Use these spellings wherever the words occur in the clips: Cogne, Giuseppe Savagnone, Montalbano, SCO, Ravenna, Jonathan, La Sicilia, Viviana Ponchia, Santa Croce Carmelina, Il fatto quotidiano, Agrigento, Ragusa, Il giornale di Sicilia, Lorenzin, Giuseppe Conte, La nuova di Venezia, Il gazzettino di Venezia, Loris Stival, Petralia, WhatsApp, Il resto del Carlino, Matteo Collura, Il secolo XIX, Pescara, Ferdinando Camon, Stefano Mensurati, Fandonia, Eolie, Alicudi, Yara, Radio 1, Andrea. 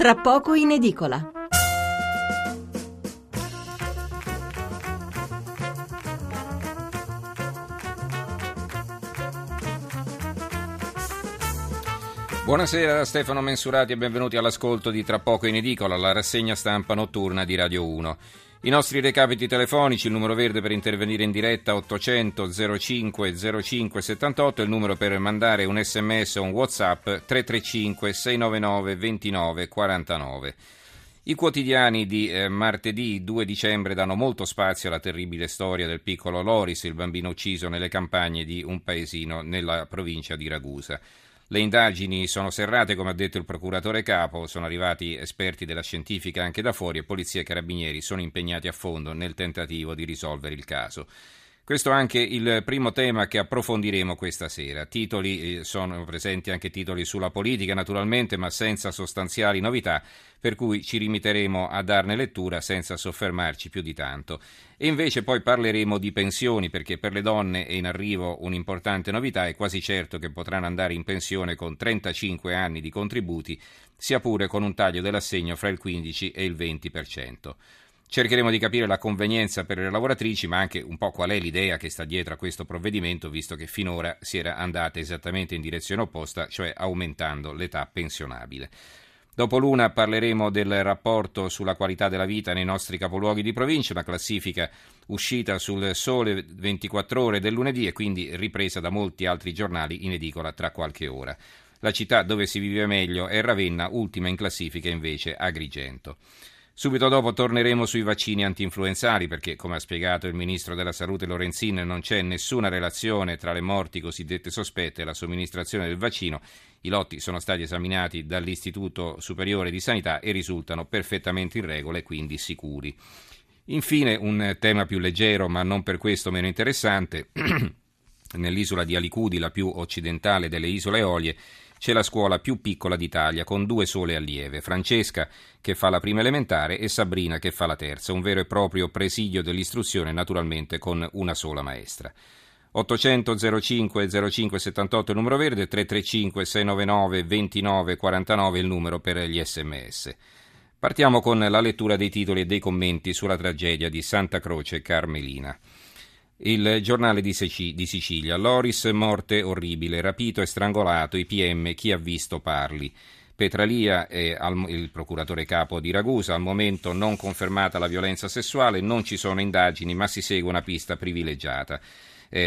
Tra poco in edicola. Buonasera da Stefano Mensurati e benvenuti all'ascolto di Tra poco in edicola, la rassegna stampa notturna di Radio 1. I nostri recapiti telefonici, il numero verde per intervenire in diretta 800 05 05 78, il numero per mandare un sms o un WhatsApp 335 699 29 49. I quotidiani di martedì 2 dicembre danno molto spazio alla terribile storia del piccolo Loris, il bambino ucciso nelle campagne di un paesino nella provincia di Ragusa. Le indagini sono serrate, come ha detto il procuratore capo, sono arrivati esperti della scientifica anche da fuori e polizia e carabinieri sono impegnati a fondo nel tentativo di risolvere il caso. Questo è anche il primo tema che approfondiremo questa sera. Titoli sono presenti anche titoli sulla politica naturalmente, ma senza sostanziali novità, per cui ci limiteremo a darne lettura senza soffermarci più di tanto. E invece poi parleremo di pensioni, perché per le donne è in arrivo un'importante novità, è quasi certo che potranno andare in pensione con 35 anni di contributi, sia pure con un taglio dell'assegno fra il 15 e il 20%. Cercheremo di capire la convenienza per le lavoratrici, ma anche un po' qual è l'idea che sta dietro a questo provvedimento, visto che finora si era andata esattamente in direzione opposta, cioè aumentando l'età pensionabile. Dopo l'una parleremo del rapporto sulla qualità della vita nei nostri capoluoghi di provincia, una classifica uscita sul Sole 24 Ore del lunedì e quindi ripresa da molti altri giornali in edicola tra qualche ora. La città dove si vive meglio è Ravenna, ultima in classifica invece Agrigento. Subito dopo torneremo sui vaccini antinfluenzali perché, come ha spiegato il ministro della Salute Lorenzin, non c'è nessuna relazione tra le morti cosiddette sospette e la somministrazione del vaccino. I lotti sono stati esaminati dall'Istituto Superiore di Sanità e risultano perfettamente in regola e quindi sicuri. Infine, un tema più leggero ma non per questo meno interessante. Nell'isola di Alicudi, la più occidentale delle isole Eolie, c'è la scuola più piccola d'Italia, con 2 sole allieve, Francesca che fa la prima elementare e Sabrina che fa la terza, un vero e proprio presidio dell'istruzione, naturalmente con una sola maestra. 800 05 05 78 il numero verde, 335 699 29 49 il numero per gli sms. Partiamo con la lettura dei titoli e dei commenti sulla tragedia di Santa Croce Carmelina. Il giornale di Sicilia, Loris, morte orribile, rapito e strangolato, i PM, chi ha visto parli. Petralia è il procuratore capo di Ragusa, al momento non confermata la violenza sessuale, non ci sono indagini ma si segue una pista privilegiata.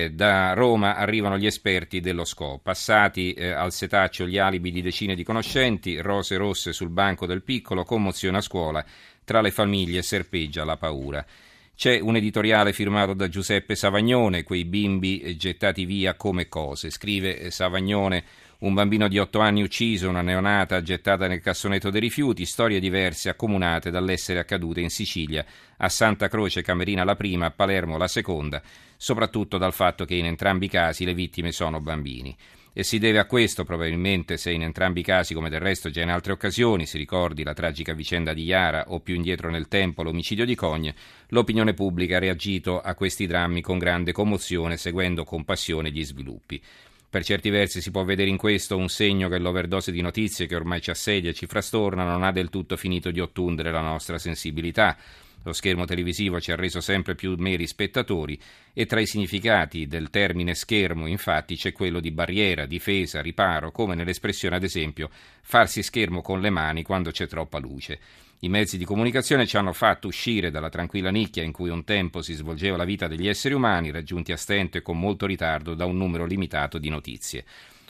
Da Roma arrivano gli esperti dello SCO, passati al setaccio gli alibi di decine di conoscenti, rose rosse sul banco del piccolo, commozione a scuola, tra le famiglie serpeggia la paura. C'è un editoriale firmato da Giuseppe Savagnone, quei bimbi gettati via come cose. Scrive Savagnone, un bambino di 8 anni ucciso, una neonata gettata nel cassonetto dei rifiuti, storie diverse accomunate dall'essere accadute in Sicilia, a Santa Croce Carmelina la prima, a Palermo la seconda, soprattutto dal fatto che in entrambi i casi le vittime sono bambini. E si deve a questo probabilmente se in entrambi i casi, come del resto già in altre occasioni, si ricordi la tragica vicenda di Yara o più indietro nel tempo l'omicidio di Cogne, l'opinione pubblica ha reagito a questi drammi con grande commozione, seguendo con passione gli sviluppi. Per certi versi si può vedere in questo un segno che l'overdose di notizie che ormai ci assedia e ci frastorna non ha del tutto finito di ottundere la nostra sensibilità. Lo schermo televisivo ci ha reso sempre più meri spettatori e tra i significati del termine schermo infatti c'è quello di barriera, difesa, riparo, come nell'espressione ad esempio farsi schermo con le mani quando c'è troppa luce. I mezzi di comunicazione ci hanno fatto uscire dalla tranquilla nicchia in cui un tempo si svolgeva la vita degli esseri umani, raggiunti a stento e con molto ritardo da un numero limitato di notizie.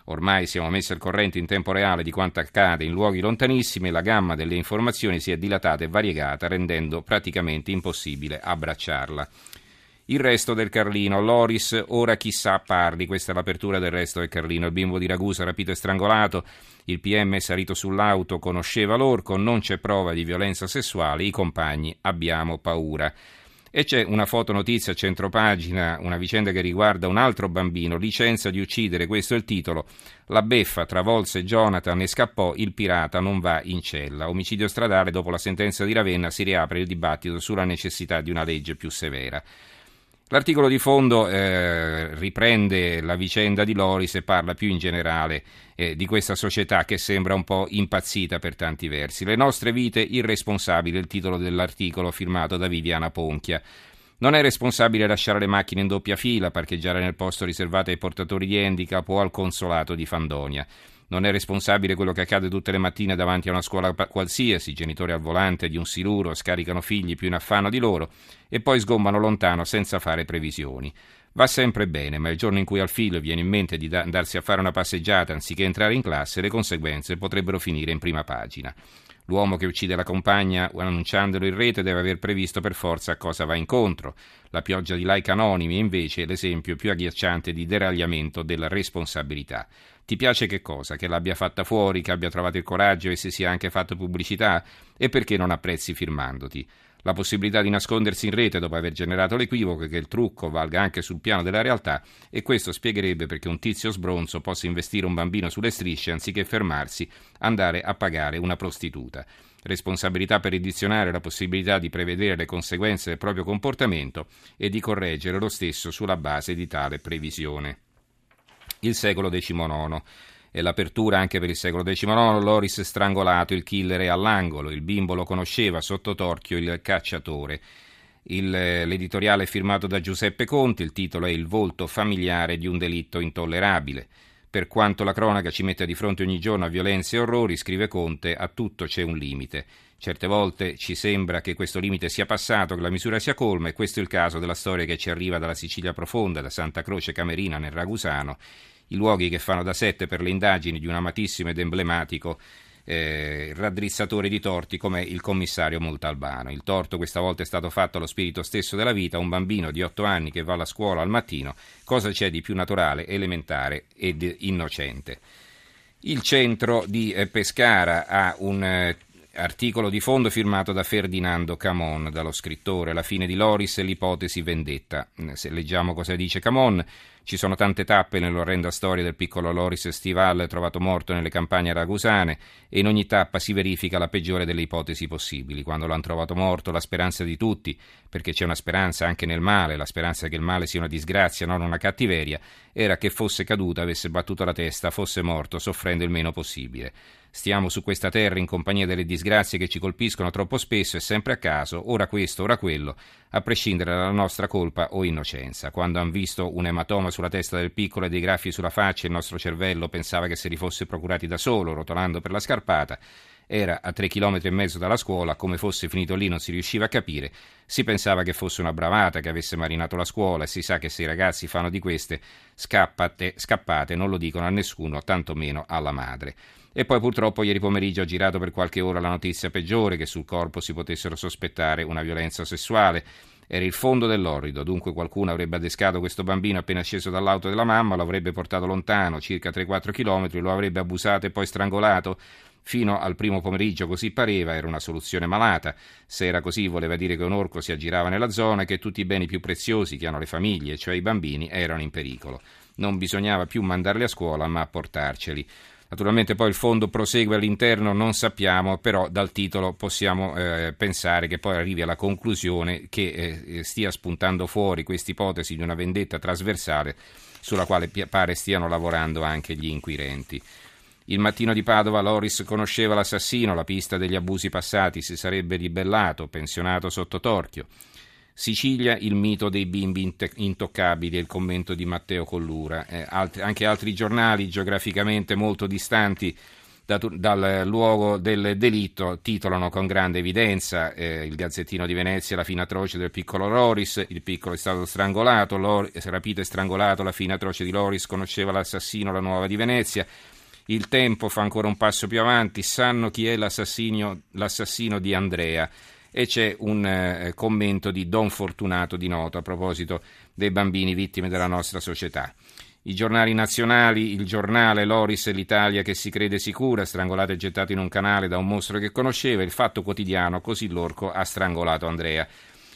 Ormai siamo messi al corrente in tempo reale di quanto accade in luoghi lontanissimi e la gamma delle informazioni si è dilatata e variegata, rendendo praticamente impossibile abbracciarla. Il resto del Carlino, Loris, ora chissà parli, questa è l'apertura del resto del Carlino, il bimbo di Ragusa rapito e strangolato, il PM è salito sull'auto, conosceva l'orco, non c'è prova di violenza sessuale, i compagni abbiamo paura. E c'è una fotonotizia a centropagina, una vicenda che riguarda un altro bambino, licenza di uccidere, questo è il titolo, la beffa travolse Jonathan e scappò, il pirata non va in cella. Omicidio stradale, dopo la sentenza di Ravenna si riapre il dibattito sulla necessità di una legge più severa. L'articolo di fondo riprende la vicenda di Loris e parla più in generale di questa società che sembra un po' impazzita per tanti versi. Le nostre vite irresponsabili, il titolo dell'articolo firmato da Viviana Ponchia. Non è responsabile lasciare le macchine in doppia fila, parcheggiare nel posto riservato ai portatori di handicap o al consolato di Fandonia. Non è responsabile quello che accade tutte le mattine davanti a una scuola qualsiasi, genitori al volante di un siluro, scaricano figli più in affanno di loro e poi sgommano lontano senza fare previsioni. Va sempre bene, ma il giorno in cui al figlio viene in mente di andarsi a fare una passeggiata anziché entrare in classe, le conseguenze potrebbero finire in prima pagina. L'uomo che uccide la compagna annunciandolo in rete deve aver previsto per forza a cosa va incontro. La pioggia di like anonimi è invece l'esempio più agghiacciante di deragliamento della responsabilità. Ti piace che cosa? Che l'abbia fatta fuori, che abbia trovato il coraggio e si sia anche fatto pubblicità? E perché non apprezzi firmandoti? La possibilità di nascondersi in rete dopo aver generato l'equivoco e che il trucco valga anche sul piano della realtà, e questo spiegherebbe perché un tizio sbronzo possa investire un bambino sulle strisce anziché fermarsi, andare a pagare una prostituta. Responsabilità per il dizionario, la possibilità di prevedere le conseguenze del proprio comportamento e di correggere lo stesso sulla base di tale previsione. Il secolo XIX. E l'apertura anche per il secolo XIX, Loris strangolato, il killer è all'angolo, il bimbo lo conosceva, sotto torchio il cacciatore. L'editoriale è firmato da Giuseppe Conte, il titolo è Il volto familiare di un delitto intollerabile. Per quanto la cronaca ci metta di fronte ogni giorno a violenze e orrori, scrive Conte, a tutto c'è un limite. Certe volte ci sembra che questo limite sia passato, che la misura sia colma, e questo è il caso della storia che ci arriva dalla Sicilia profonda, da Santa Croce Carmelina nel Ragusano, i luoghi che fanno da sette per le indagini di un amatissimo ed emblematico raddrizzatore di torti come il commissario Montalbano. Il torto questa volta è stato fatto allo spirito stesso della vita, un bambino di 8 anni che va alla scuola al mattino. Cosa c'è di più naturale, elementare ed innocente? Il centro di Pescara ha un articolo di fondo firmato da Ferdinando Camon, dallo scrittore, la fine di Loris e l'ipotesi vendetta. Se leggiamo cosa dice Camon, ci sono tante tappe nell'orrenda storia del piccolo Loris Stival trovato morto nelle campagne ragusane, e in ogni tappa si verifica la peggiore delle ipotesi possibili. Quando l'hanno trovato morto, la speranza di tutti, perché c'è una speranza anche nel male, la speranza che il male sia una disgrazia, non una cattiveria, era che fosse caduta, avesse battuto la testa, fosse morto soffrendo il meno possibile. Stiamo su questa terra in compagnia delle disgrazie che ci colpiscono troppo spesso e sempre a caso, ora questo, ora quello, a prescindere dalla nostra colpa o innocenza. Quando han visto un ematoma sulla testa del piccolo e dei graffi sulla faccia, il nostro cervello pensava che se li fosse procurati da solo, rotolando per la scarpata. Era a 3,5 chilometri dalla scuola, come fosse finito lì non si riusciva a capire, si pensava che fosse una bravata, che avesse marinato la scuola, e si sa che se i ragazzi fanno di queste scappate non lo dicono a nessuno, tantomeno alla madre. E poi purtroppo ieri pomeriggio ha girato per qualche ora la notizia peggiore, che sul corpo si potessero sospettare una violenza sessuale. Era il fondo dell'orrido, dunque qualcuno avrebbe adescato questo bambino appena sceso dall'auto della mamma, lo avrebbe portato lontano, circa 3-4 chilometri, lo avrebbe abusato e poi strangolato. Fino al primo pomeriggio così pareva, era una soluzione malata. Se era così voleva dire che un orco si aggirava nella zona e che tutti i beni più preziosi che hanno le famiglie, cioè i bambini, erano in pericolo. Non bisognava più mandarli a scuola ma portarceli. Naturalmente poi il fondo prosegue all'interno, non sappiamo, però dal titolo possiamo pensare che poi arrivi alla conclusione che stia spuntando fuori quest'ipotesi di una vendetta trasversale sulla quale pare stiano lavorando anche gli inquirenti. Il Mattino di Padova, Loris conosceva l'assassino, la pista degli abusi passati, si sarebbe ribellato, pensionato sotto torchio. Sicilia, il mito dei bimbi intoccabili, è il commento di Matteo Collura. Anche altri giornali geograficamente molto distanti dal luogo del delitto titolano con grande evidenza Il gazzettino di Venezia, la fine atroce del piccolo Loris, il piccolo è stato strangolato, rapito e strangolato, la fine atroce di Loris, conosceva l'assassino, La nuova di Venezia. Il Tempo fa ancora un passo più avanti, sanno chi è l'assassino di Andrea, e c'è un commento di Don Fortunato di Noto a proposito dei bambini vittime della nostra società. I giornali nazionali, Il giornale, Loris e l'Italia che si crede sicura, strangolato e gettato in un canale da un mostro che conosceva, Il fatto quotidiano, così l'orco ha strangolato Andrea.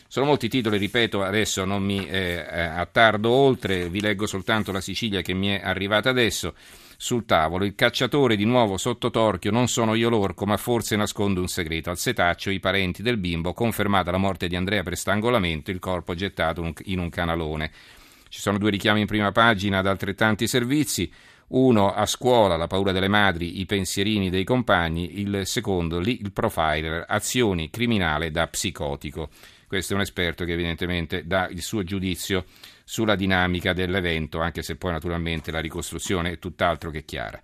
Sono molti titoli, ripeto, adesso non mi attardo oltre, vi leggo soltanto la Sicilia che mi è arrivata adesso. sul tavolo. Il cacciatore di nuovo sotto torchio, non sono io l'orco, ma forse nascondo un segreto. Al setaccio i parenti del bimbo, confermata la morte di Andrea per strangolamento, il corpo gettato in un canalone. Ci sono due richiami in prima pagina ad altrettanti servizi. Uno a scuola, la paura delle madri, i pensierini dei compagni, il secondo lì il profiler, azioni criminale da psicotico. Questo è un esperto che evidentemente dà il suo giudizio sulla dinamica dell'evento, anche se poi naturalmente la ricostruzione è tutt'altro che chiara.